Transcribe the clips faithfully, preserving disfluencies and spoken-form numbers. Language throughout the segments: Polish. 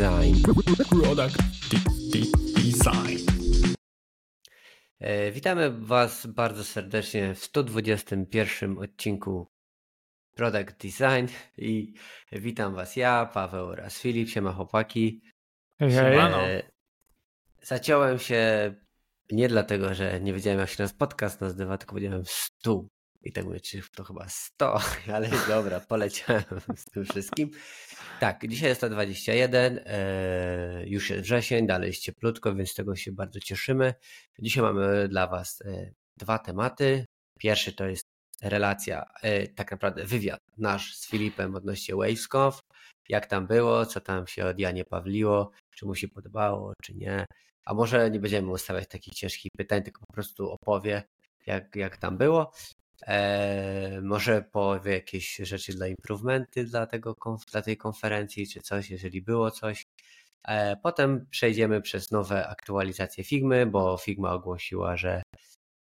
Design. Product Design. Witamy Was bardzo serdecznie w sto dwudziestym pierwszym odcinku Product Design i witam Was ja, Paweł oraz Filip. Siema chłopaki. Hej, hej. E, zaciąłem się nie dlatego, że nie wiedziałem, jak się nasz podcast nazywa, tylko powiedziałem stu. I tak mówię, czy to chyba sto, ale dobra, poleciałem z tym wszystkim. Tak, dzisiaj jest sto dwadzieścia jeden, już jest wrzesień, dalej jest cieplutko, więc tego się bardzo cieszymy. Dzisiaj mamy dla Was dwa tematy. Pierwszy to jest relacja, tak naprawdę wywiad nasz z Filipem odnośnie WaysConf. Jak tam było, co tam się od Janie Pawliło, czy mu się podobało, czy nie. A może nie będziemy ustawiać takich ciężkich pytań, tylko po prostu opowie, jak, jak tam było. Eee, może powie jakieś rzeczy dla improvementy dla, tego, dla tej konferencji czy coś, jeżeli było coś. Eee, potem przejdziemy przez nowe aktualizacje Figmy, bo Figma ogłosiła, że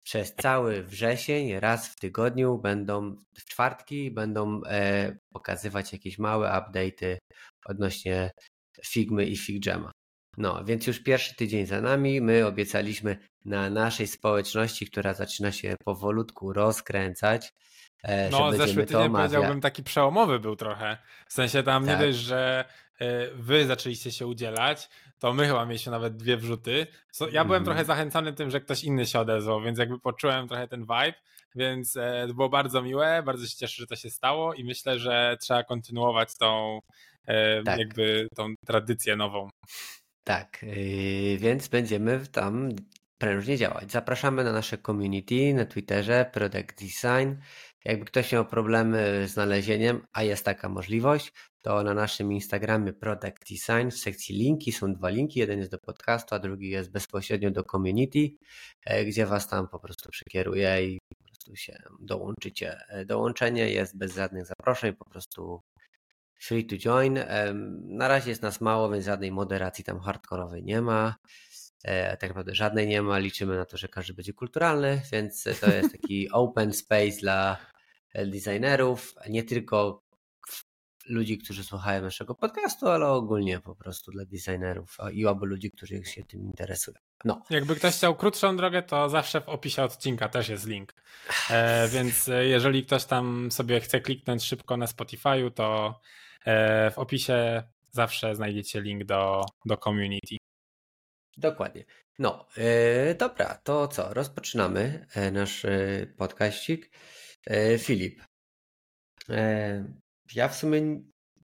przez cały wrzesień raz w tygodniu będą w czwartki będą e, pokazywać jakieś małe update'y odnośnie Figmy i FigJama. No, więc już pierwszy tydzień za nami. My obiecaliśmy na naszej społeczności, która zaczyna się powolutku rozkręcać, e, no, że zeszły tydzień, powiedziałbym, taki przełomowy był trochę. W sensie tam tak. Nie dość, że y, wy zaczęliście się udzielać, to my chyba mieliśmy nawet dwie wrzuty. So, ja byłem mm. trochę zachęcony tym, że ktoś inny się odezwał, więc jakby poczułem trochę ten vibe, więc e, było bardzo miłe, bardzo się cieszę, że to się stało i myślę, że trzeba kontynuować tą e, tak. jakby tą tradycję nową. Tak, yy, więc będziemy tam prężnie działać. Zapraszamy na nasze community, na Twitterze, Product Design. Jakby ktoś miał problemy z znalezieniem, a jest taka możliwość, to na naszym Instagramie Product Design w sekcji linki są dwa linki. Jeden jest do podcastu, a drugi jest bezpośrednio do community, yy, gdzie was tam po prostu przekieruje i po prostu się dołączycie. Dołączenie jest bez żadnych zaproszeń, po prostu free to join. Na razie jest nas mało, więc żadnej moderacji tam hardkorowej nie ma. Tak naprawdę żadnej nie ma. Liczymy na to, że każdy będzie kulturalny, więc to jest taki open space dla designerów. Nie tylko ludzi, którzy słuchają naszego podcastu, ale ogólnie po prostu dla designerów i obu ludzi, którzy się tym interesują. No. Jakby ktoś chciał krótszą drogę, to zawsze w opisie odcinka też jest link. E, więc jeżeli ktoś tam sobie chce kliknąć szybko na Spotify'u, to e, w opisie zawsze znajdziecie link do, do community. Dokładnie. No, e, dobra, to co? Rozpoczynamy nasz podcaścik. E, Filip. E, Ja w sumie,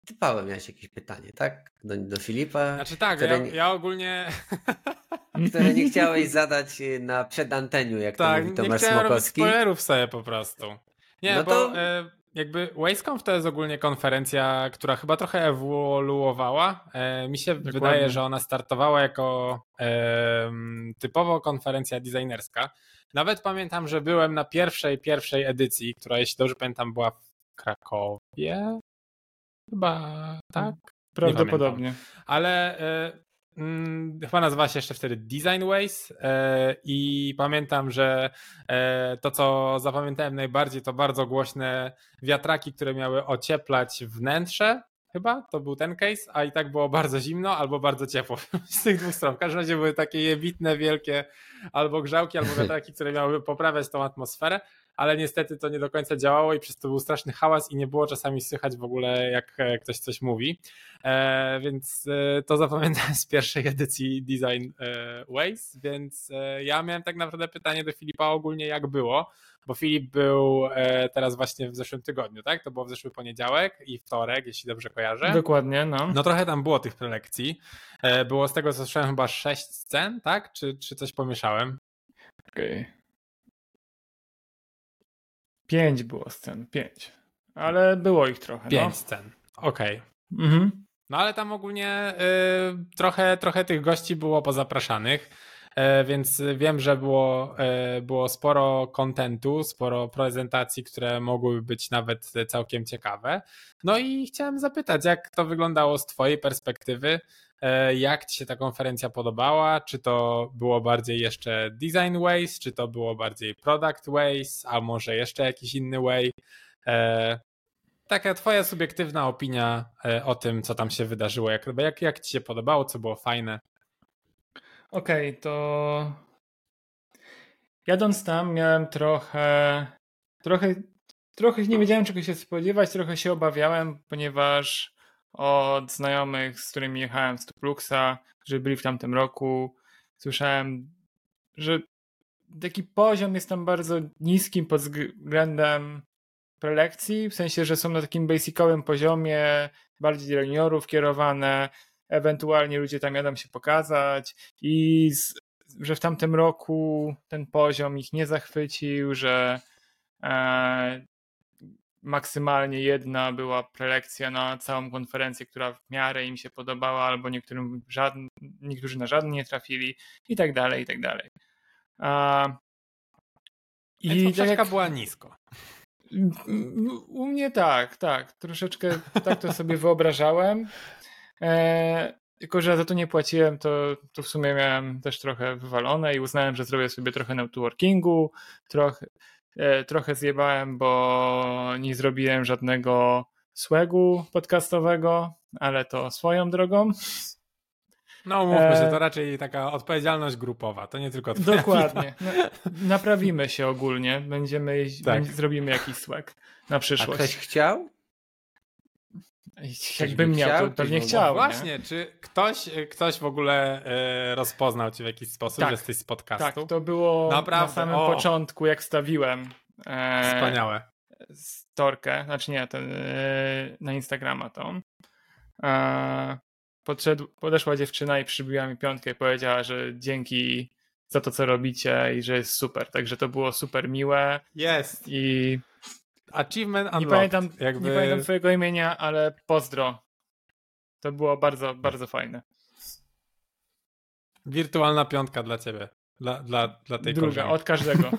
ty Paweł miałeś jakieś pytanie, tak? Do, do Filipa. Znaczy tak, które, ja, ja ogólnie... Które nie chciałeś zadać na przedanteniu, jak tak, to mówi Tomasz Smokowski. Tak, nie chciałem robić spoilerów sobie po prostu. Nie, no bo to... e, jakby WaysConf to jest ogólnie konferencja, która chyba trochę ewoluowała. E, mi się Dokładnie. wydaje, że ona startowała jako e, typowo konferencja designerska. Nawet pamiętam, że byłem na pierwszej, pierwszej edycji, która jeśli dobrze pamiętam była w Krakowie? Chyba tak? Prawdopodobnie. Ale y, y, chyba nazywała się jeszcze wtedy Design Ways y, i pamiętam, że y, to, co zapamiętałem najbardziej, to bardzo głośne wiatraki, które miały ocieplać wnętrze. Chyba to był ten case, a i tak było bardzo zimno albo bardzo ciepło z tych dwóch stron. W każdym razie były takie jebitne, wielkie albo grzałki, albo wiatraki, które miały poprawiać tą atmosferę, ale niestety to nie do końca działało i przez to był straszny hałas i nie było czasami słychać w ogóle, jak ktoś coś mówi. E, więc e, to zapamiętałem z pierwszej edycji Design e, Ways, więc e, ja miałem tak naprawdę pytanie do Filipa ogólnie, jak było, bo Filip był e, teraz właśnie w zeszłym tygodniu, tak? To było w zeszły poniedziałek i wtorek, jeśli dobrze kojarzę. Dokładnie, no. No trochę tam było tych prelekcji. E, było z tego, co słyszałem, chyba sześć scen, tak? Czy, czy coś pomieszałem? Okej. Okay. Pięć było scen, pięć. Ale było ich trochę. Pięć no. scen, okej. Okay. Mhm. No ale tam ogólnie y, trochę, trochę tych gości było pozapraszanych, y, więc wiem, że było, y, było sporo kontentu, sporo prezentacji, które mogły być nawet całkiem ciekawe. No i chciałem zapytać, jak to wyglądało z twojej perspektywy? Jak ci się ta konferencja podobała? Czy to było bardziej jeszcze Design Ways, czy to było bardziej Product Ways, a może jeszcze jakiś inny way? taka twoja subiektywna opinia o tym, co tam się wydarzyło, jak, jak, jak ci się podobało, co było fajne. Okej, okay, to jadąc tam miałem trochę, trochę, trochę nie wiedziałem, czego się spodziewać, trochę się obawiałem, ponieważ od znajomych, z którymi jechałem z Tupluksa, którzy byli w tamtym roku, słyszałem, że taki poziom jest tam bardzo niskim pod względem prelekcji, w sensie, że są na takim basicowym poziomie, bardziej do juniorów kierowane, ewentualnie ludzie tam jadą się pokazać i z, że w tamtym roku ten poziom ich nie zachwycił, że e, maksymalnie jedna była prelekcja na całą konferencję, która w miarę im się podobała, albo niektórym żadn, niektórzy na żadne nie trafili i tak dalej, i tak dalej. A, I ta poprzeczka była nisko. U mnie tak, tak. Troszeczkę tak to sobie wyobrażałem. E, tylko, że za to nie płaciłem, to, to w sumie miałem też trochę wywalone i uznałem, że zrobię sobie trochę networkingu, trochę, e, trochę zjebałem, bo nie zrobiłem żadnego swagu podcastowego, ale to swoją drogą. No mówmy się, to raczej taka odpowiedzialność grupowa, to nie tylko twoja. Dokładnie. Naprawimy się ogólnie, będziemy jeździ- tak. zrobimy jakiś swag na przyszłość. A ktoś chciał? Jakbym miał, chciał, to pewnie chciał. No właśnie, nie? Czy ktoś, ktoś w ogóle y, rozpoznał cię w jakiś sposób, tak, że jesteś z podcastu? Tak, to było naprawdę na samym o. początku, jak stawiłem e, wspaniałe storkę, znaczy nie, ten, y, na Instagrama tą. E, Podszedł, podeszła dziewczyna i przybiła mi piątkę i powiedziała, że dzięki za to, co robicie i że jest super. Także to było super miłe. Jest. I achievement unlocked. Nie pamiętam, jakby... nie pamiętam twojego imienia, ale pozdro. To było bardzo, bardzo fajne. Wirtualna piątka dla ciebie. Dla, dla, dla tej druga, koleżanki. Od każdego.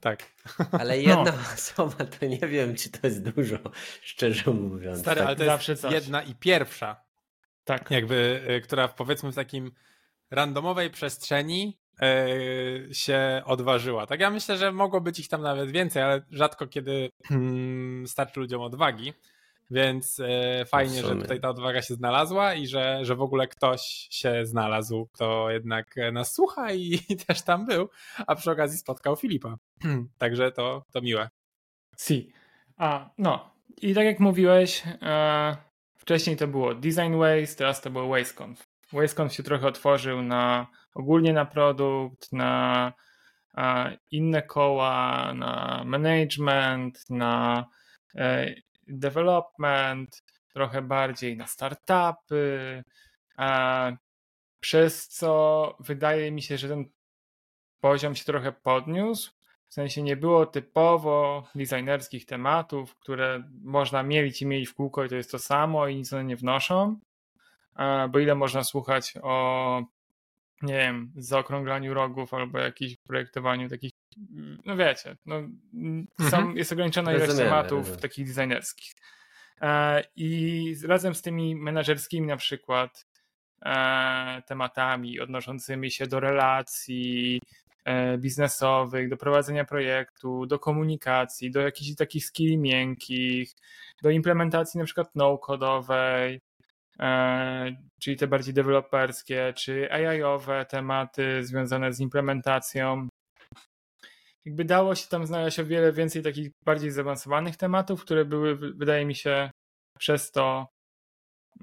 Tak. Ale jedna no. osoba, to nie wiem, czy to jest dużo, szczerze mówiąc. Stary, tak. Ale to jest zawsze coś. Jedna i pierwsza, tak, jakby, która powiedzmy w takim randomowej przestrzeni yy, się odważyła. Tak, ja myślę, że mogło być ich tam nawet więcej, ale rzadko kiedy yy, starczy ludziom odwagi, więc yy, fajnie, że tutaj ta odwaga się znalazła i że, że w ogóle ktoś się znalazł, kto jednak nas słucha i, i też tam był, a przy okazji spotkał Filipa. Także to, to miłe. Si. A, no. I tak jak mówiłeś, e, wcześniej to było Design Ways, teraz to było WaysConf. WaysConf się trochę otworzył na ogólnie na produkt, na e, inne koła, na management, na e, development, trochę bardziej na startupy, e, przez co wydaje mi się, że ten poziom się trochę podniósł. W sensie nie było typowo designerskich tematów, które można mielić i mieli w kółko i to jest to samo i nic one nie wnoszą, e, bo ile można słuchać o, nie wiem, zaokrąglaniu rogów albo jakichś projektowaniu takich, no wiecie, no, sam jest ograniczona ilość tematów takich designerskich. E, I razem z tymi menedżerskimi na przykład e, tematami odnoszącymi się do relacji e, biznesowych, do prowadzenia projektu, do komunikacji, do jakichś takich skilli miękkich, do implementacji na przykład no-codowej, e, czyli te bardziej deweloperskie, czy A I-owe tematy związane z implementacją. Jakby dało się tam znaleźć o wiele więcej takich bardziej zaawansowanych tematów, które były, wydaje mi się, przez to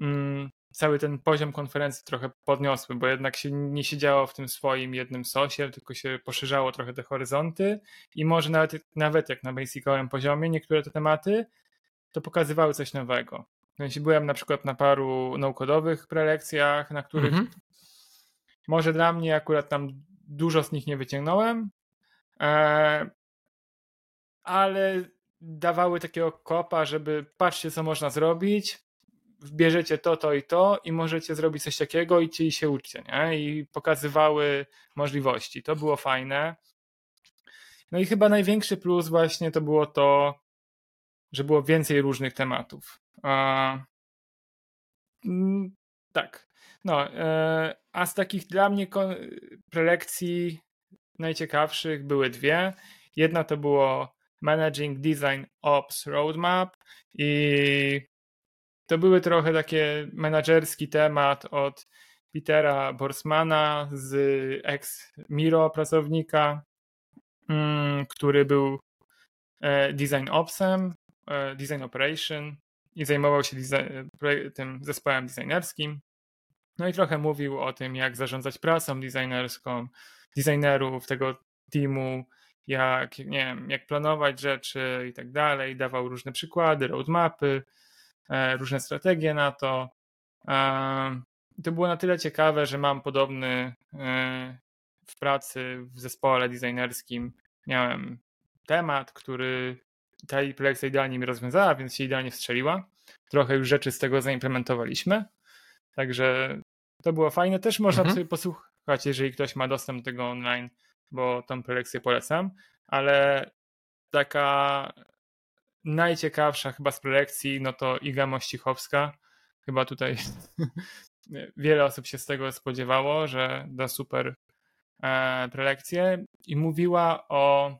mm, cały ten poziom konferencji trochę podniosły, bo jednak się nie siedziało w tym swoim jednym sosie, tylko się poszerzało trochę te horyzonty i może nawet, nawet jak na basicowym poziomie niektóre te tematy, to pokazywały coś nowego. Więc byłem na przykład na paru no-codowych prelekcjach, na których mm-hmm. może dla mnie akurat tam dużo z nich nie wyciągnąłem, ale dawały takiego kopa, żeby patrzcie, co można zrobić, bierzecie to, to i to i możecie zrobić coś takiego i ci się uczcie, nie? I pokazywały możliwości. To było fajne. No i chyba największy plus właśnie to było to, że było więcej różnych tematów. A... Tak. No, a z takich dla mnie kon- prelekcji najciekawszych były dwie. Jedna to było Managing Design Ops Roadmap i to były trochę takie menadżerski temat od Petera Borsmana z X Miro pracownika, który był Design Opsem, Design Operation i zajmował się tym zespołem designerskim. No i trochę mówił o tym, jak zarządzać pracą designerską, designerów tego teamu, jak, nie wiem, jak planować rzeczy i tak dalej. Dawał różne przykłady, roadmapy, różne strategie na to. To było na tyle ciekawe, że mam podobny w pracy w zespole designerskim. Miałem temat, który ta projekcja idealnie mi rozwiązała, więc się idealnie wstrzeliła. Trochę już rzeczy z tego zaimplementowaliśmy. Także to było fajne. Też można mhm. sobie posłuchać, jeżeli ktoś ma dostęp do tego online, bo tą prelekcję polecam, ale taka najciekawsza chyba z prelekcji, no to Iga Mościchowska. Chyba tutaj wiele osób się z tego spodziewało, że da super e, prelekcję i mówiła o,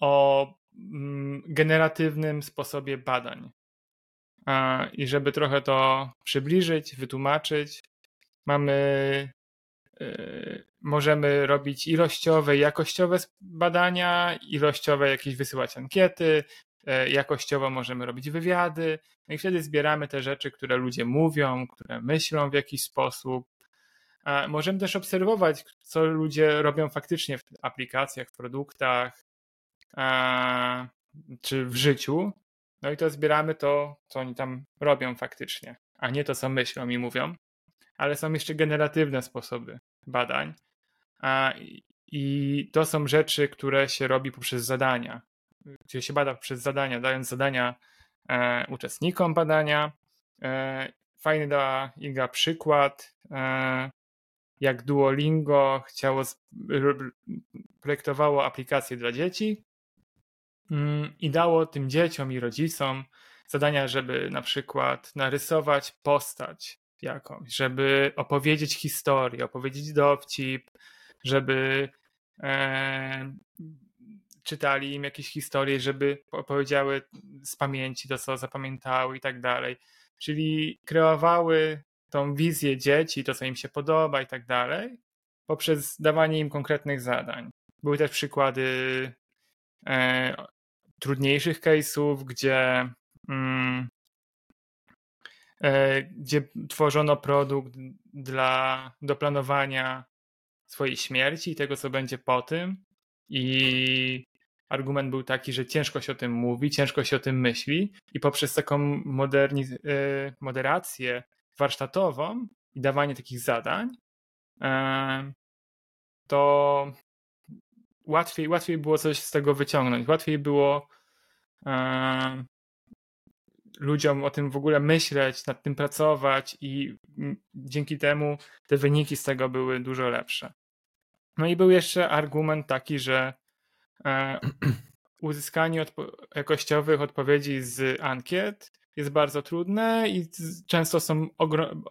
o mm, generatywnym sposobie badań. E, I żeby trochę to przybliżyć, wytłumaczyć, mamy e, możemy robić ilościowe, jakościowe badania, ilościowe jakieś wysyłać ankiety, jakościowo możemy robić wywiady, no i wtedy zbieramy te rzeczy, które ludzie mówią, które myślą w jakiś sposób. Możemy też obserwować, co ludzie robią faktycznie w aplikacjach, w produktach czy w życiu, no i to zbieramy to, co oni tam robią faktycznie, a nie to, co myślą i mówią, ale są jeszcze generatywne sposoby badań. I to są rzeczy, które się robi poprzez zadania, gdzie się bada przez zadania, dając zadania e, uczestnikom badania. E, fajny dała Iga przykład, e, jak Duolingo chciało z, r, projektowało aplikacje dla dzieci mm, i dało tym dzieciom i rodzicom zadania, żeby na przykład narysować postać jakąś, żeby opowiedzieć historię, opowiedzieć dowcip, żeby e, czytali im jakieś historie, żeby opowiedziały z pamięci to, co zapamiętały i tak dalej. Czyli kreowały tą wizję dzieci, to, co im się podoba i tak dalej, poprzez dawanie im konkretnych zadań. Były też przykłady e, trudniejszych case'ów, gdzie, mm, e, gdzie tworzono produkt dla, do planowania swojej śmierci i tego, co będzie po tym. I argument był taki, że ciężko się o tym mówi, ciężko się o tym myśli i poprzez taką moderniz- moderację warsztatową i dawanie takich zadań, to łatwiej, łatwiej było coś z tego wyciągnąć. Łatwiej było ludziom o tym w ogóle myśleć, nad tym pracować i dzięki temu te wyniki z tego były dużo lepsze. No i był jeszcze argument taki, że uzyskanie odpo- jakościowych odpowiedzi z ankiet jest bardzo trudne i często są ogrom,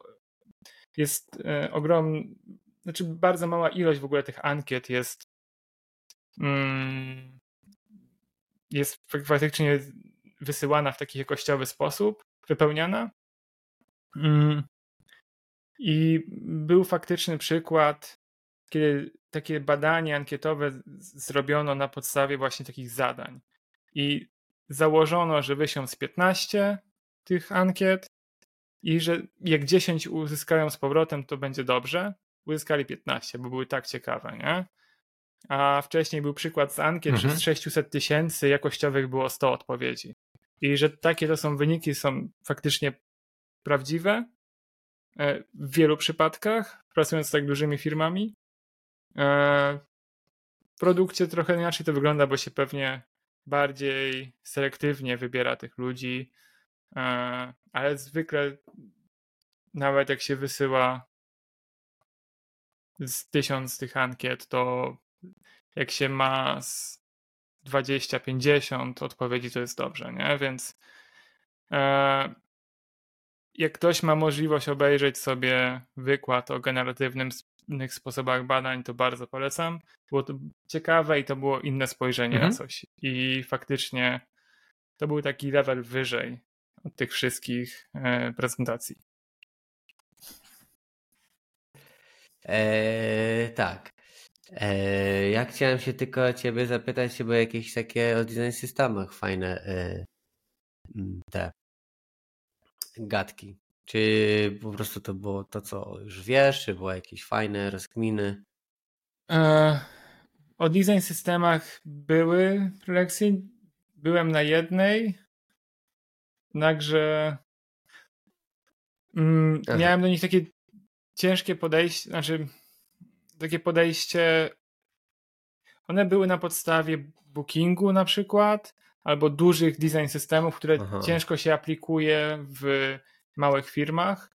jest ogrom, znaczy bardzo mała ilość w ogóle tych ankiet jest, jest faktycznie wysyłana w taki jakościowy sposób, wypełniana. I był faktyczny przykład, kiedy takie badanie ankietowe zrobiono na podstawie właśnie takich zadań. I założono, że wysią z piętnaście tych ankiet i że jak dziesięć uzyskają z powrotem, to będzie dobrze. Uzyskali piętnaście, bo były tak ciekawe, nie? A wcześniej był przykład z ankiet, mhm. że z sześćset tysięcy jakościowych było sto odpowiedzi. I że takie to są wyniki, są faktycznie prawdziwe w wielu przypadkach, pracując z tak dużymi firmami. W produkcie trochę inaczej to wygląda, bo się pewnie bardziej selektywnie wybiera tych ludzi, ale zwykle nawet jak się wysyła z tysiąc tych ankiet, to jak się ma z dwadzieścia pięćdziesiąt odpowiedzi, to jest dobrze, nie? Więc jak ktoś ma możliwość obejrzeć sobie wykład o generatywnym innych sposobach badań, to bardzo polecam. Było to ciekawe i to było inne spojrzenie mhm. na coś. I faktycznie to był taki level wyżej od tych wszystkich e, prezentacji. Eee, tak. Eee, ja chciałem się tylko ciebie zapytać, czy były jakieś takie o design systemach fajne e, te gadki. Czy po prostu to było to, co już wiesz, czy były jakieś fajne rozkminy? E, o design systemach były prelekcje. Byłem na jednej, jednakże mm, miałem do nich takie ciężkie podejście, znaczy takie podejście, one były na podstawie bookingu na przykład, albo dużych design systemów, które Aha. ciężko się aplikuje w małych firmach,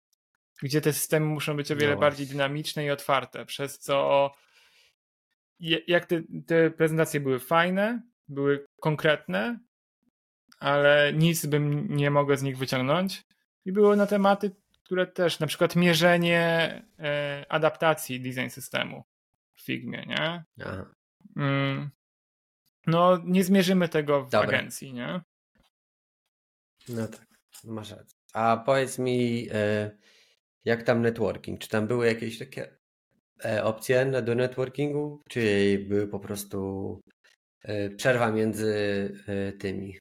gdzie te systemy muszą być o wiele no bardziej dynamiczne i otwarte, przez co jak te, te prezentacje były fajne, były konkretne, ale nic bym nie mogę z nich wyciągnąć. I były na tematy, które też, na przykład mierzenie y, adaptacji design systemu w Figmie, nie? Mm, no, nie zmierzymy tego w Dobra. agencji, nie? No tak, masz rację. A powiedz mi, y, jak tam networking? Czy tam były jakieś takie y, opcje do networkingu? Czy były po prostu przerwa między tymi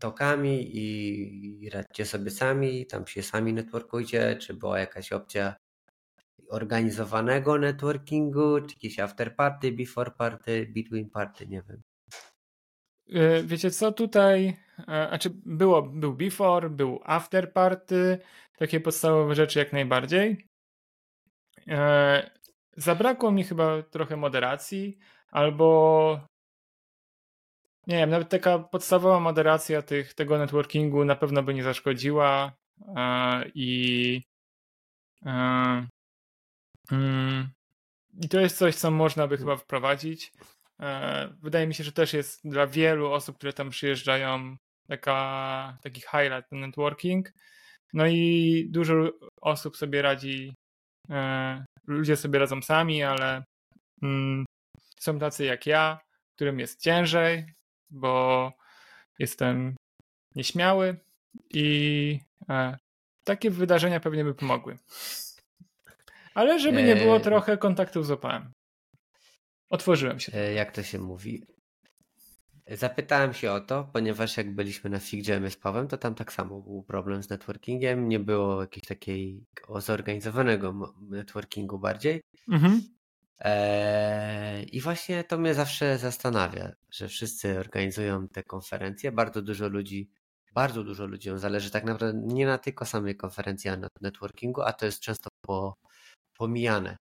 tokami i radźcie sobie sami, tam się sami networkujcie, czy była jakaś opcja organizowanego networkingu, czy jakieś after party, before party, between party, nie wiem. Wiecie co, tutaj znaczy było, był before, był after party, takie podstawowe rzeczy jak najbardziej. Zabrakło mi chyba trochę moderacji, albo nie wiem, nawet taka podstawowa moderacja tych, tego networkingu na pewno by nie zaszkodziła i, i to jest coś, co można by chyba wprowadzić. Wydaje mi się, że też jest dla wielu osób, które tam przyjeżdżają, taka, taki highlight, ten networking. No i dużo osób sobie radzi, ludzie sobie radzą sami, ale są tacy jak ja, którym jest ciężej, bo jestem nieśmiały i e, takie wydarzenia pewnie by pomogły. Ale żeby nie było, e, trochę kontaktów złapałem. Otworzyłem się. E, jak to się mówi? Zapytałem się o to, ponieważ jak byliśmy na FigJamie z Pawłem, to tam tak samo był problem z networkingiem. Nie było jakiegoś takiego zorganizowanego networkingu bardziej. Mhm. I właśnie to mnie zawsze zastanawia, że wszyscy organizują te konferencje, bardzo dużo ludzi, bardzo dużo ludziom zależy tak naprawdę nie na tylko samej konferencji, ale na networkingu, a to jest często pomijane.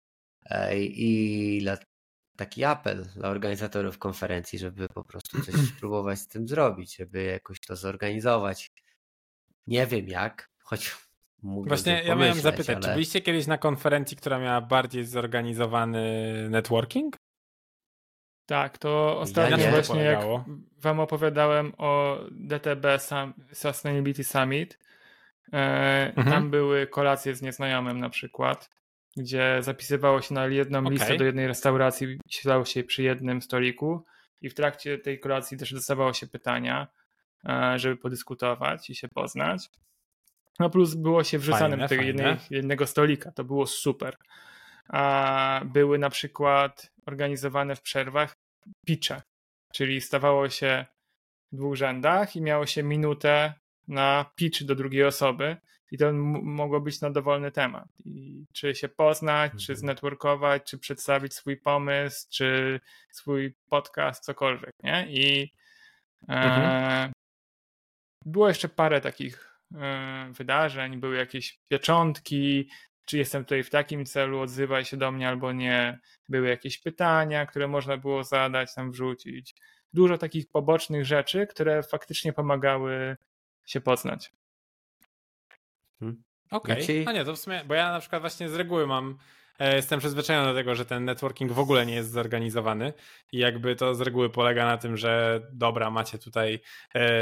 I taki apel dla organizatorów konferencji, żeby po prostu coś spróbować z tym zrobić, żeby jakoś to zorganizować. Nie wiem jak, choć właśnie ja miałem zapytać, ale... czy byliście kiedyś na konferencji, która miała bardziej zorganizowany networking? Tak, to ostatnio ja właśnie jak wam opowiadałem o D T B Sustainability Summit, mhm. tam były kolacje z nieznajomym na przykład, gdzie zapisywało się na jedną okay. listę do jednej restauracji, siedziało się przy jednym stoliku i w trakcie tej kolacji też dostawało się pytania, żeby podyskutować i się poznać. No plus było się wrzucanym do jednej, jednego stolika, to było super. A były na przykład organizowane w przerwach pitche, czyli stawało się w dwóch rzędach i miało się minutę na pitch do drugiej osoby i to m- mogło być na dowolny temat. I czy się poznać, mhm. czy znetworkować, czy przedstawić swój pomysł, czy swój podcast, cokolwiek, nie? I mhm. e, było jeszcze parę takich wydarzeń, były jakieś pieczątki, czy jestem tutaj w takim celu, odzywaj się do mnie albo nie, były jakieś pytania, które można było zadać, tam wrzucić. Dużo takich pobocznych rzeczy, które faktycznie pomagały się poznać. Hmm. Okej, okay. no nie, to w sumie, bo ja na przykład właśnie z reguły mam, jestem przyzwyczajony do tego, że ten networking w ogóle nie jest zorganizowany i jakby to z reguły polega na tym, że dobra, macie tutaj, e,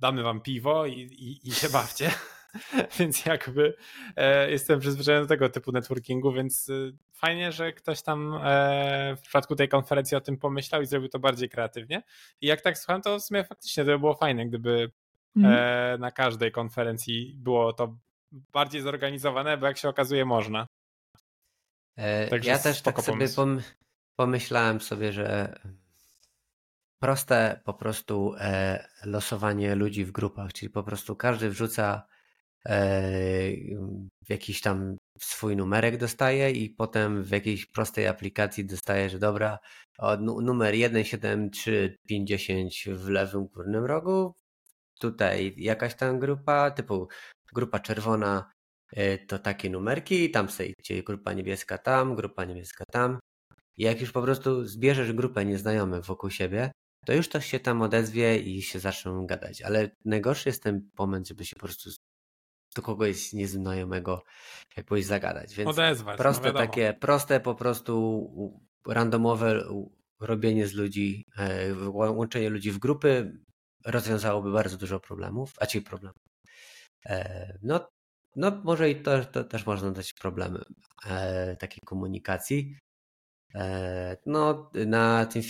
damy wam piwo i, i, i się bawcie. więc jakby e, jestem przyzwyczajony do tego typu networkingu, więc fajnie, że ktoś tam e, w przypadku tej konferencji o tym pomyślał i zrobił to bardziej kreatywnie. I jak tak słucham, to w sumie faktycznie to by było fajne, gdyby mm. e, na każdej konferencji było to bardziej zorganizowane, bo jak się okazuje można. E, Także ja też tak sobie pom- pomyślałem sobie, że proste po prostu e, losowanie ludzi w grupach, czyli po prostu każdy wrzuca e, jakiś tam swój numerek dostaje i potem w jakiejś prostej aplikacji dostaje, że dobra, od numer jeden siedem trzy pięć dziesięć w lewym górnym rogu, tutaj jakaś tam grupa, typu grupa czerwona e, to takie numerki, tam sobie idzie grupa niebieska tam, grupa niebieska tam. I jak już po prostu zbierzesz grupę nieznajomych wokół siebie, to już ktoś się tam odezwie i się zaczną gadać. Ale najgorszy jest ten moment, żeby się po prostu do kogoś nieznajomego jakoś zagadać. Więc odezwać, proste no takie, proste po prostu randomowe robienie z ludzi, łączenie ludzi w grupy rozwiązałoby bardzo dużo problemów, a ci problem. No, no może i to, to też można dać problemy takiej komunikacji. No na tym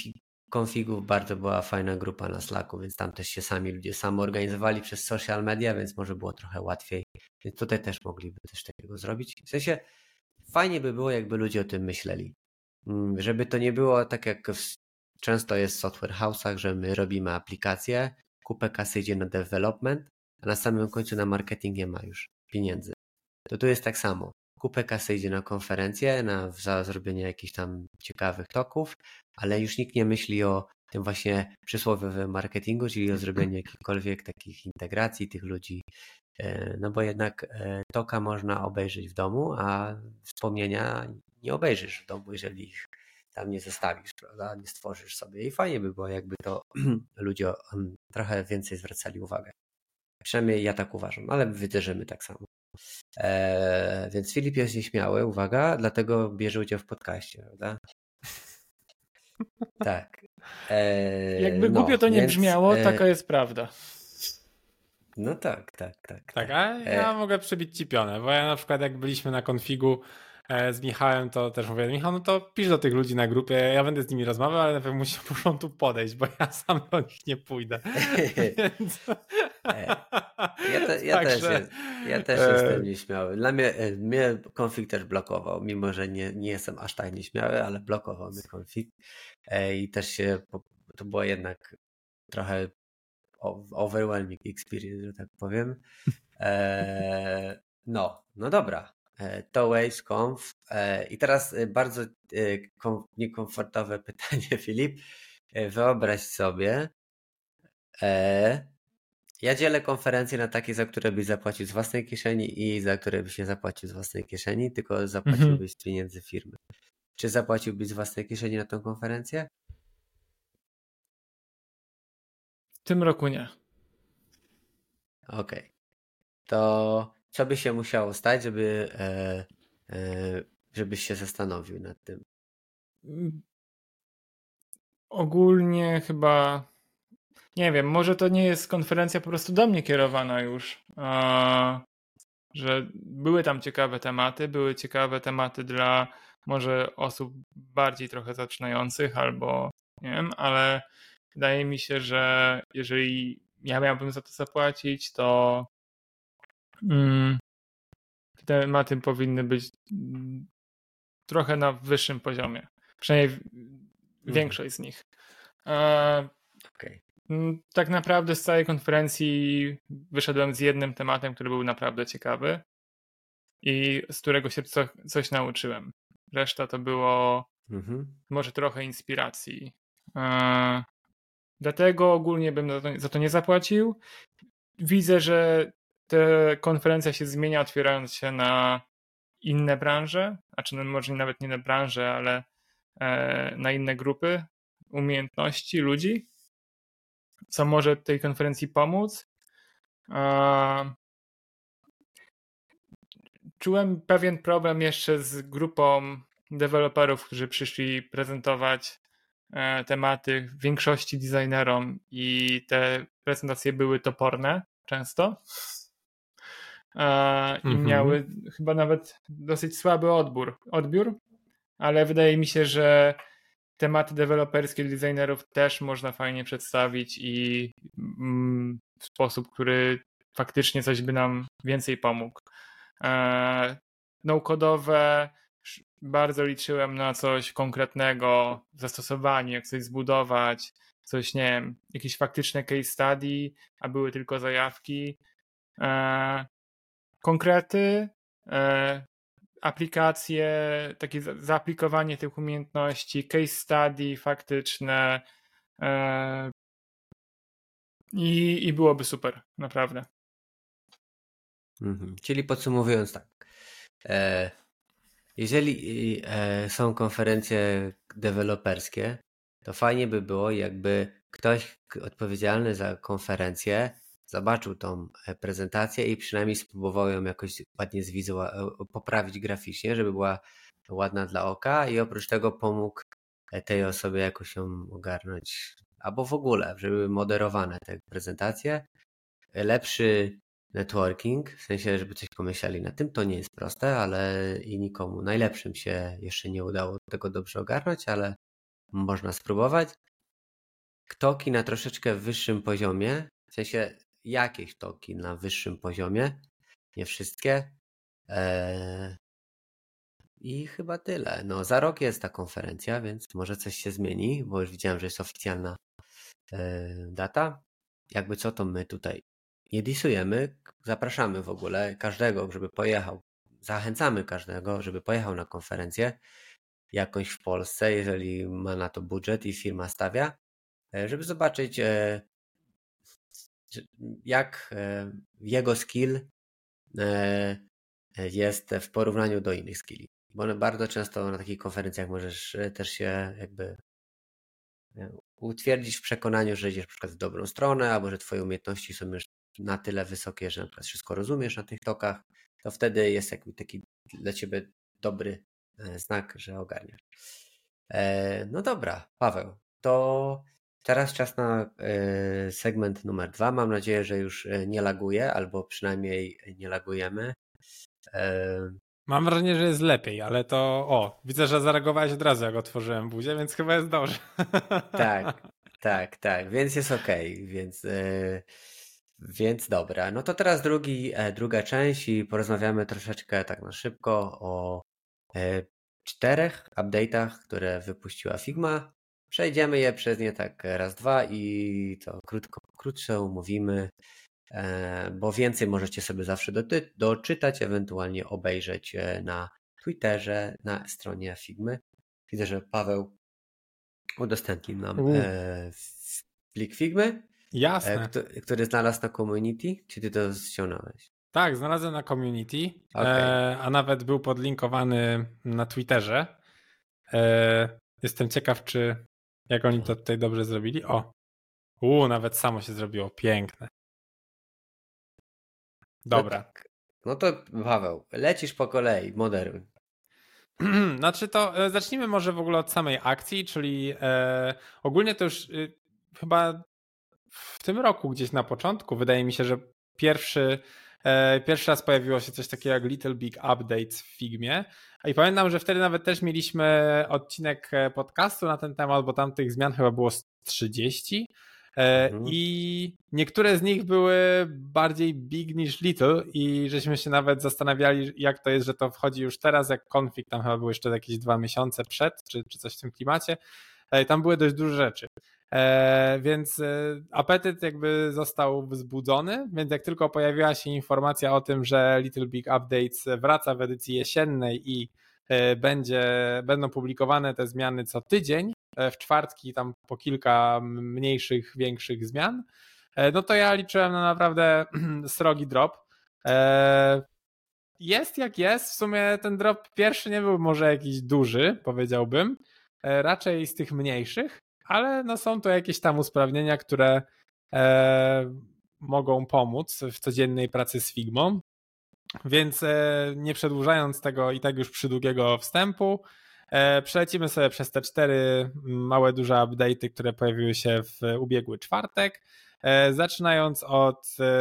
konfigu bardzo była fajna grupa na Slacku, więc tam też się sami ludzie samoorganizowali przez social media, więc może było trochę łatwiej. Więc tutaj też mogliby coś takiego zrobić. W sensie fajnie by było, jakby ludzie o tym myśleli. Żeby to nie było tak jak w, często jest w software house'ach, że my robimy aplikację, kupę kasy idzie na development, a na samym końcu na marketing nie ma już pieniędzy. To tu jest tak samo. Kupę kasy idzie na konferencję, na za zrobienie jakichś tam ciekawych toków, ale już nikt nie myśli o tym właśnie przysłowiowym marketingu, czyli o zrobieniu jakichkolwiek takich integracji tych ludzi, no bo jednak toka można obejrzeć w domu, a wspomnienia nie obejrzysz w domu, jeżeli ich tam nie zostawisz, prawda, nie stworzysz sobie i fajnie by było, jakby to ludzie trochę więcej zwracali uwagę. Przynajmniej ja tak uważam, ale wyderzymy tak samo. Eee, więc Filip jest nieśmiały, uwaga, dlatego bierze udział w podcaście, prawda? Tak. Eee, Jakby no, głupio to nie więc, brzmiało, taka jest prawda. No tak, tak, tak. Tak, tak. A ja eee. mogę przybić ci pionę, bo ja na przykład jak byliśmy na konfigu z Michałem, to też mówię, Michał, no to pisz do tych ludzi na grupie, ja będę z nimi rozmawiał, ale najpierw muszę, muszą tu podejść, bo ja sam do nich nie pójdę. Więc... Ja, te, ja, Także... też jest, ja też jestem nieśmiały. Dla mnie, mnie konfig też blokował, mimo że nie, nie jestem aż tak nieśmiały, ale blokował mnie konfig i też się, to było jednak trochę overwhelming experience, że tak powiem. No, no dobra. To WaysConf. I teraz bardzo niekomfortowe pytanie, Filip. Wyobraź sobie, ja dzielę konferencje na takie, za które byś zapłacił z własnej kieszeni i za które byś nie zapłacił z własnej kieszeni, tylko zapłaciłbyś z pieniędzy firmy. Czy zapłaciłbyś z własnej kieszeni na tą konferencję? W tym roku nie. Okej. Okay. To... Co by się musiało stać, żeby, e, e, żebyś się zastanowił nad tym? Ogólnie chyba, nie wiem, może to nie jest konferencja po prostu do mnie kierowana już, a, że były tam ciekawe tematy, były ciekawe tematy dla może osób bardziej trochę zaczynających albo nie wiem, ale wydaje mi się, że jeżeli ja miałbym za to zapłacić, to tematy powinny być trochę na wyższym poziomie. Przynajmniej większość z nich. Okay. Tak naprawdę z całej konferencji wyszedłem z jednym tematem, który był naprawdę ciekawy i z którego się co, coś nauczyłem. Reszta to było mm-hmm. może trochę inspiracji. Dlatego ogólnie bym za to, za to nie zapłacił. Widzę, że ta konferencja się zmienia, otwierając się na inne branże, znaczy może nawet nie na branże, ale na inne grupy umiejętności ludzi, co może tej konferencji pomóc. Czułem pewien problem jeszcze z grupą deweloperów, którzy przyszli prezentować tematy większości designerom i te prezentacje były toporne często. i mm-hmm. miały chyba nawet dosyć słaby odbiór, odbiór, ale wydaje mi się, że tematy deweloperskie designerów też można fajnie przedstawić i w sposób, który faktycznie coś by nam więcej pomógł. No-code'owe bardzo liczyłem na coś konkretnego, zastosowanie, jak coś zbudować, coś, nie wiem, jakieś faktyczne case study, a były tylko zajawki. Konkrety, aplikacje, takie zaaplikowanie tych umiejętności, case study faktyczne i, i byłoby super, naprawdę. Mhm. Czyli podsumowując tak, jeżeli są konferencje deweloperskie, to fajnie by było, jakby ktoś odpowiedzialny za konferencję zobaczył tą prezentację i przynajmniej spróbował ją jakoś ładnie zwizua- poprawić graficznie, żeby była ładna dla oka i oprócz tego pomógł tej osobie jakoś ją ogarnąć, albo w ogóle, żeby były moderowane te prezentacje. Lepszy networking, w sensie, żeby coś pomyśleli na tym, to nie jest proste, ale i nikomu najlepszym się jeszcze nie udało tego dobrze ogarnąć, ale można spróbować. Toki na troszeczkę wyższym poziomie, w sensie jakieś toki na wyższym poziomie, nie wszystkie. Eee... I chyba tyle. No, za rok jest ta konferencja, więc może coś się zmieni, bo już widziałem, że jest oficjalna eee, data. Jakby co, to my tutaj nie disujemy, zapraszamy w ogóle każdego, żeby pojechał. Zachęcamy każdego, żeby pojechał na konferencję jakąś w Polsce, jeżeli ma na to budżet i firma stawia, żeby zobaczyć, jak jego skill jest w porównaniu do innych skilli. Bo bardzo często na takich konferencjach możesz też się jakby utwierdzić w przekonaniu, że idziesz na przykład w dobrą stronę, albo że twoje umiejętności są już na tyle wysokie, że na przykład wszystko rozumiesz na tych tokach, to wtedy jest jakby taki dla ciebie dobry znak, że ogarniasz. No dobra, Paweł, to teraz czas na segment numer dwa. Mam nadzieję, że już nie laguje, albo przynajmniej nie lagujemy. Mam wrażenie, że jest lepiej, ale to o, widzę, że zareagowałeś od razu, jak otworzyłem buzię, więc chyba jest dobrze. Tak, tak, tak, więc jest okej, okay, więc... Więc dobra, no to teraz drugi, druga część i porozmawiamy troszeczkę tak na szybko o czterech update'ach, które wypuściła Figma. Przejdziemy je przez nie tak raz, dwa i to krótko, krótsze umówimy, bo więcej możecie sobie zawsze doty- doczytać, ewentualnie obejrzeć na Twitterze, na stronie Figmy. Widzę, że Paweł udostępnił nam mm. plik Figmy. Jasne. Który, który znalazł na community? Czy ty to ściągnąłeś? Tak, znalazłem na community, okay. e, a nawet był podlinkowany na Twitterze. E, jestem ciekaw, czy jak oni to tutaj dobrze zrobili. O, u, nawet samo się zrobiło. Piękne. Dobra. No, tak. No to Paweł, lecisz po kolei, moderuj. Znaczy to e, zacznijmy może w ogóle od samej akcji, czyli e, ogólnie to już e, chyba w tym roku gdzieś na początku wydaje mi się, że pierwszy, e, pierwszy raz pojawiło się coś takiego jak Little Big Updates w Figmie i pamiętam, że wtedy nawet też mieliśmy odcinek podcastu na ten temat, bo tam tych zmian chyba było trzydzieści e, mhm. i niektóre z nich były bardziej big niż little i żeśmy się nawet zastanawiali, jak to jest, że to wchodzi już teraz, jak konfig tam chyba był jeszcze jakieś dwa miesiące przed, czy, czy coś w tym klimacie. E, tam były dość duże rzeczy. E, więc e, apetyt jakby został wzbudzony, więc jak tylko pojawiła się informacja o tym, że Little Big Updates wraca w edycji jesiennej i e, będzie, będą publikowane te zmiany co tydzień, e, w czwartki tam po kilka mniejszych, większych zmian, e, no to ja liczyłem na naprawdę srogi drop. E, jest jak jest, w sumie ten drop pierwszy nie był może jakiś duży, powiedziałbym, e, raczej z tych mniejszych, ale no są to jakieś tam usprawnienia, które e, mogą pomóc w codziennej pracy z Figmą, więc e, nie przedłużając tego i tak już przydługiego wstępu, e, przelecimy sobie przez te cztery małe, duże update'y, które pojawiły się w ubiegły czwartek, e, zaczynając od e,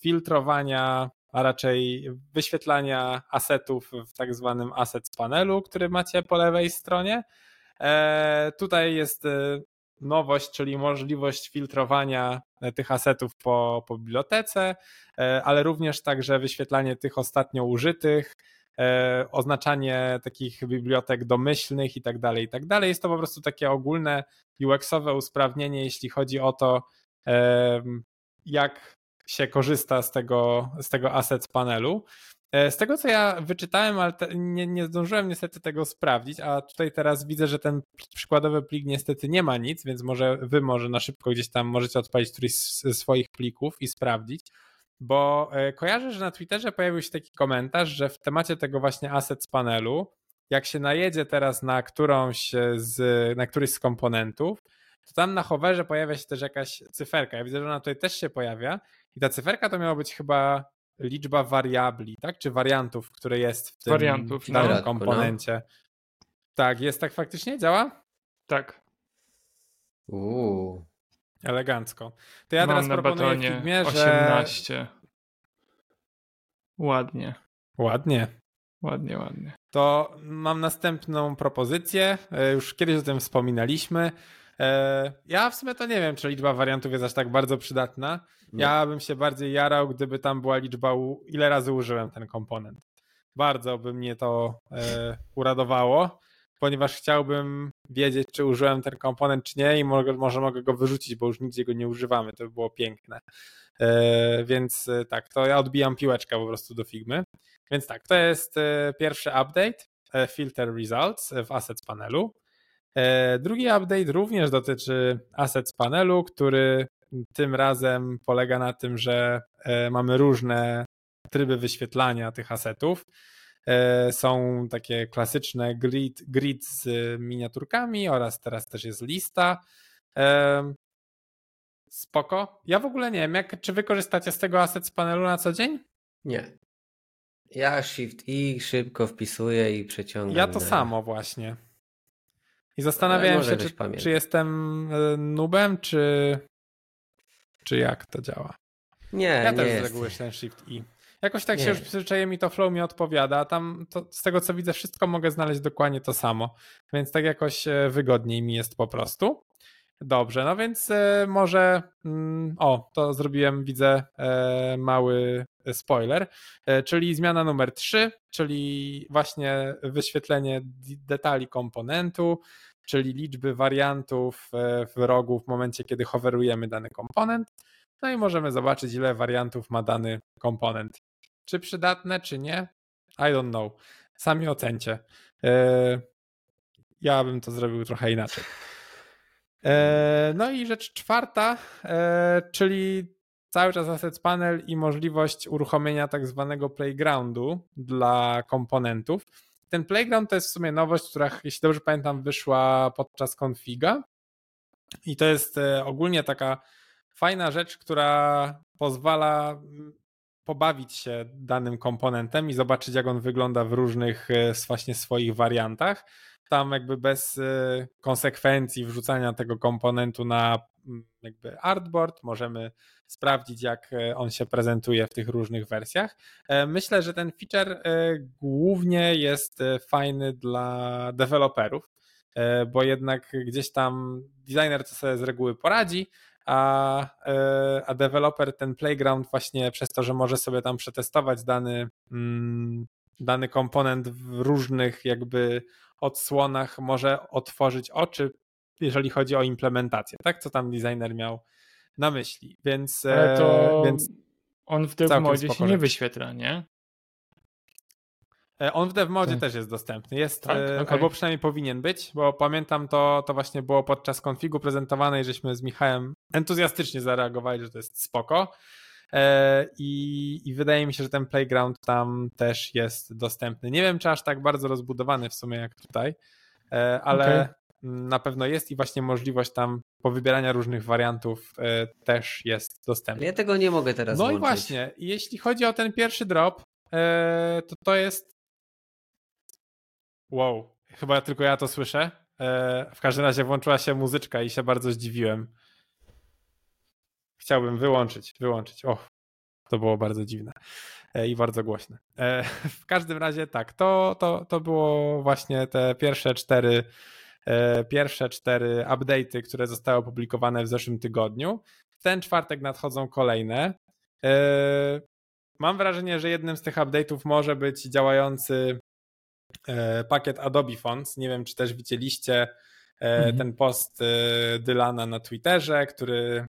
filtrowania a raczej wyświetlania asetów w tak zwanym assets panelu, który macie po lewej stronie. E, tutaj jest nowość, czyli możliwość filtrowania tych asetów po, po bibliotece, e, ale również także wyświetlanie tych ostatnio użytych, e, oznaczanie takich bibliotek domyślnych i tak dalej, i tak dalej. Jest to po prostu takie ogólne U X-owe usprawnienie, jeśli chodzi o to, e, jak się korzysta z tego, z tego assets panelu. Z tego, co ja wyczytałem, ale te, nie, nie zdążyłem niestety tego sprawdzić, a tutaj teraz widzę, że ten przykładowy plik niestety nie ma nic, więc może wy może na szybko gdzieś tam możecie odpalić któryś ze swoich plików i sprawdzić, bo kojarzę, że na Twitterze pojawił się taki komentarz, że w temacie tego właśnie assets panelu, jak się najedzie teraz na którąś z, na któryś z komponentów, to tam na hoverze pojawia się też jakaś cyferka. Ja widzę, że ona tutaj też się pojawia i ta cyferka to miała być chyba liczba wariabli, tak? Czy wariantów, które jest w tym wariantów, w danym no. komponencie. No. Tak, jest tak faktycznie? Działa? Tak. Uuu. Elegancko. To ja Mam teraz na proponuję batonie w Figmie, że... osiemnaście. Ładnie. Ładnie. Ładnie, ładnie. To mam następną propozycję. Już kiedyś o tym wspominaliśmy. Ja w sumie to nie wiem, czy liczba wariantów jest aż tak bardzo przydatna. Ja bym się bardziej jarał, gdyby tam była liczba, ile razy użyłem ten komponent. Bardzo by mnie to uradowało, ponieważ chciałbym wiedzieć, czy użyłem ten komponent, czy nie i może mogę go wyrzucić, bo już nigdzie go nie używamy. To by było piękne. Więc tak, to ja odbijam piłeczkę po prostu do Figmy. Więc tak, to jest pierwszy update, filter results w assets panelu. Drugi update również dotyczy assets panelu, który tym razem polega na tym, że mamy różne tryby wyświetlania tych assetów. Są takie klasyczne grid, grid z miniaturkami oraz teraz też jest lista. Spoko. Ja w ogóle nie wiem, jak, czy wykorzystacie z tego assets panelu na co dzień? Nie. Ja shift i szybko wpisuję i przeciągam. Ja to na... samo właśnie. I zastanawiałem się, czy, czy jestem noobem, czy, czy jak to działa. Nie, ja nie też z reguły ten shift i. Jakoś tak nie. się już przyzwyczaiłem i to flow mi odpowiada, a tam to, z tego co widzę wszystko mogę znaleźć dokładnie to samo, więc tak jakoś wygodniej mi jest po prostu. Dobrze, no więc może, o to zrobiłem, widzę mały spoiler, czyli zmiana numer trzy, czyli właśnie wyświetlenie detali komponentu, czyli liczby wariantów w rogu w momencie, kiedy hoverujemy dany komponent, no i możemy zobaczyć, ile wariantów ma dany komponent. Czy przydatne, czy nie? I don't know. Sami ocencie. Ja bym to zrobił trochę inaczej. No i rzecz czwarta, czyli cały czas assets panel i możliwość uruchomienia tak zwanego playgroundu dla komponentów. Ten playground to jest w sumie nowość, która, jeśli dobrze pamiętam, wyszła podczas konfiga i to jest ogólnie taka fajna rzecz, która pozwala pobawić się danym komponentem i zobaczyć, jak on wygląda w różnych właśnie swoich wariantach. Tam jakby bez konsekwencji wrzucania tego komponentu na jakby artboard możemy sprawdzić, jak on się prezentuje w tych różnych wersjach. Myślę, że ten feature głównie jest fajny dla deweloperów, bo jednak gdzieś tam designer to sobie z reguły poradzi, a, a deweloper ten playground właśnie przez to, że może sobie tam przetestować dany, dany komponent w różnych jakby odsłonach może otworzyć oczy, jeżeli chodzi o implementację, tak? Co tam designer miał na myśli, więc, to więc on w DevModzie się nie wyświetla, nie? On w DevModzie tak. też jest dostępny, jest, tak? okay. albo przynajmniej powinien być, bo pamiętam to, to właśnie było podczas konfigu prezentowanej, żeśmy z Michałem entuzjastycznie zareagowali, że to jest spoko. I, I wydaje mi się, że ten playground tam też jest dostępny. Nie wiem, czy aż tak bardzo rozbudowany w sumie jak tutaj, ale okay. na pewno jest i właśnie możliwość tam powybierania różnych wariantów też jest dostępna. Ja tego nie mogę teraz No włączyć. I właśnie, jeśli chodzi o ten pierwszy drop, to to jest wow, chyba tylko ja to słyszę. W każdym razie włączyła się muzyczka i się bardzo zdziwiłem. Chciałbym wyłączyć, wyłączyć. O, To było bardzo dziwne i bardzo głośne. W każdym razie tak, to, to, to było właśnie te pierwsze cztery pierwsze cztery update'y, które zostały opublikowane w zeszłym tygodniu. W ten czwartek nadchodzą kolejne. Mam wrażenie, że jednym z tych update'ów może być działający pakiet Adobe Fonts. Nie wiem, czy też widzieliście mhm. ten post Dylana na Twitterze, który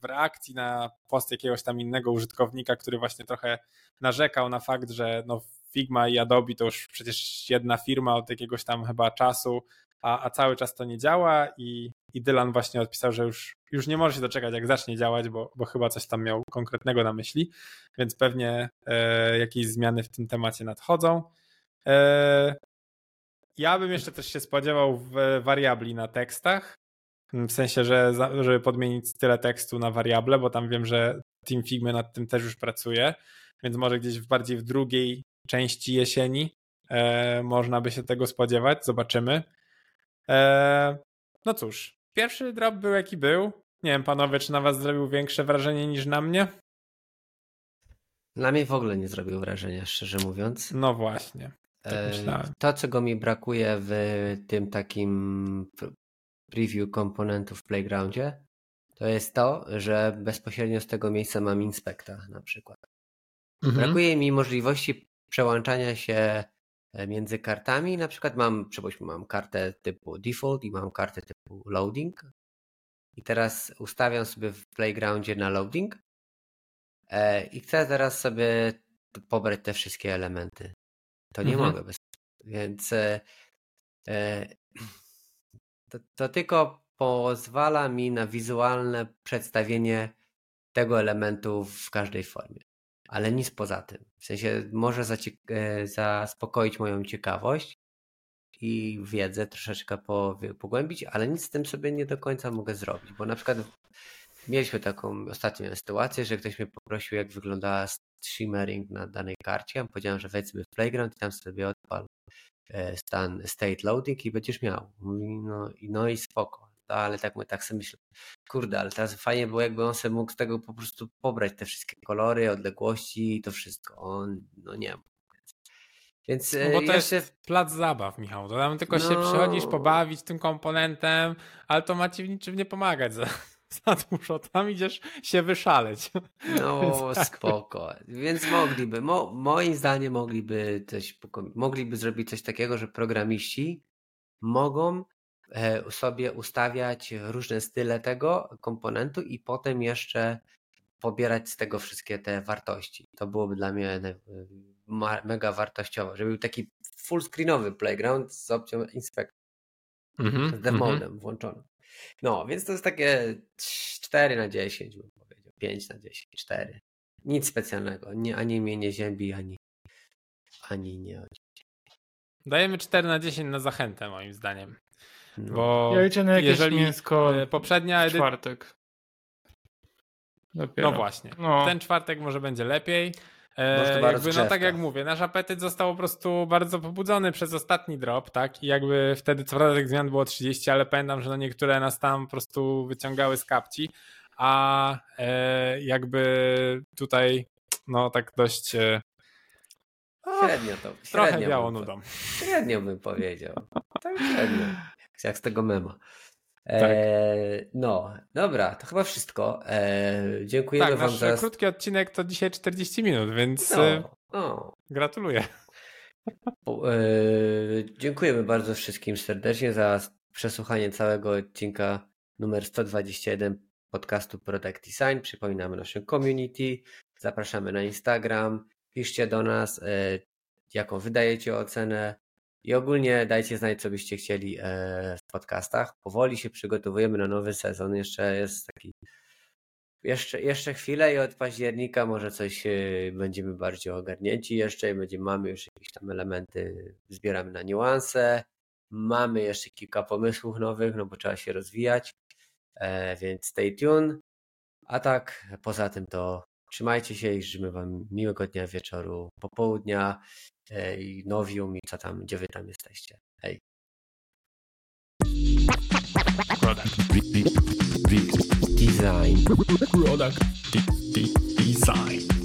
w reakcji na post jakiegoś tam innego użytkownika, który właśnie trochę narzekał na fakt, że no Figma i Adobe to już przecież jedna firma od jakiegoś tam chyba czasu, a, a cały czas to nie działa i, i Dylan właśnie odpisał, że już, już nie może się doczekać, jak zacznie działać, bo, bo chyba coś tam miał konkretnego na myśli, więc pewnie e, jakieś zmiany w tym temacie nadchodzą. E, ja bym jeszcze też się spodziewał w wariabli na tekstach, w sensie, że za, żeby podmienić style tekstu na wariable, bo tam wiem, że Team Figmy nad tym też już pracuje, więc może gdzieś bardziej w drugiej części jesieni e, można by się tego spodziewać, zobaczymy. E, no cóż, pierwszy drop był jaki był. Nie wiem, panowie, czy na was zrobił większe wrażenie niż na mnie? Na mnie w ogóle nie zrobił wrażenia, szczerze mówiąc. No właśnie, tak e, myślałem. To, czego mi brakuje w tym takim preview komponentu w Playgroundzie, to jest to, że bezpośrednio z tego miejsca mam inspekta na przykład. Mhm. Brakuje mi możliwości przełączania się między kartami. Na przykład mam, przypuśćmy, mam kartę typu default i mam kartę typu loading. I teraz ustawiam sobie w Playgroundzie na loading i chcę teraz sobie pobrać te wszystkie elementy. To nie mhm. mogę bez... Więc e, to, to tylko pozwala mi na wizualne przedstawienie tego elementu w każdej formie. Ale nic poza tym. W sensie może zaciek- zaspokoić moją ciekawość i wiedzę troszeczkę pogłębić, ale nic z tym sobie nie do końca mogę zrobić, bo na przykład mieliśmy taką ostatnią sytuację, że ktoś mnie poprosił, jak wygląda shimmering na danej karcie. Ja mu powiedziałem, że wejdź sobie w Playground i tam sobie odpal stan state loading i będziesz miał. No, no i spoko. No, ale tak, tak sobie myślę, kurde, ale teraz fajnie było, jakby on sobie mógł z tego po prostu pobrać te wszystkie kolory, odległości i to wszystko. On, no nie wiem. Więc, no bo to ja jest się... plac zabaw, Michał. To tam tylko no... się przychodzisz pobawić tym komponentem, ale to ma ci w niczym nie pomagać za, za dużo. Tam idziesz się wyszaleć. No tak. Spoko. Więc mogliby, mo, moim zdaniem mogliby coś, mogliby zrobić coś takiego, że programiści mogą sobie ustawiać różne style tego komponentu i potem jeszcze pobierać z tego wszystkie te wartości. To byłoby dla mnie mega wartościowe, żeby był taki fullscreenowy Playground z opcją Inspect, mm-hmm, z demodem mm-hmm. włączonym. No, więc to jest takie cztery na dziesięć, bym powiedział, pięć na dziesięć, cztery. Nic specjalnego, nie, ani mnie nie ziębi, ani, ani nie. Dajemy cztery na dziesięć na zachętę, moim zdaniem. Bo ja liczę na jakieś jeżeli mięsko poprzednia edycja. Czwartek. Dopiero. No właśnie. No. Ten czwartek może będzie lepiej. E, jakby, no tak jak mówię, nasz apetyt został po prostu bardzo pobudzony przez ostatni drop, tak? I jakby wtedy co prawda tych zmian było trzydzieści, ale pamiętam, że no niektóre nas tam po prostu wyciągały z kapci, a e, jakby tutaj no tak dość e, o, średnio to. Średnio trochę biało nudą. Średnio bym powiedział. Tak średnio. Jak z tego mema. Tak. E, no, dobra, to chyba wszystko. E, dziękujemy tak, wam za... Tak, krótki odcinek to dzisiaj czterdzieści minut, więc no, no. gratuluję. E, dziękujemy bardzo wszystkim serdecznie za przesłuchanie całego odcinka numer sto dwadzieścia jeden podcastu Product Design. Przypominamy naszym community, zapraszamy na Instagram, piszcie do nas, e, jaką wydajecie ocenę. I ogólnie dajcie znać, co byście chcieli w podcastach. Powoli się przygotowujemy na nowy sezon. Jeszcze jest taki... Jeszcze, jeszcze chwilę i od października może coś będziemy bardziej ogarnięci. Jeszcze będziemy, mamy już jakieś tam elementy, zbieramy na niuanse. Mamy jeszcze kilka pomysłów nowych, no bo trzeba się rozwijać. Więc stay tuned. A tak, poza tym to trzymajcie się i życzymy wam miłego dnia, wieczoru, popołudnia. I Nowium i co tam, gdzie wy tam jesteście. Hej. Product. Design. Product. Design. Design.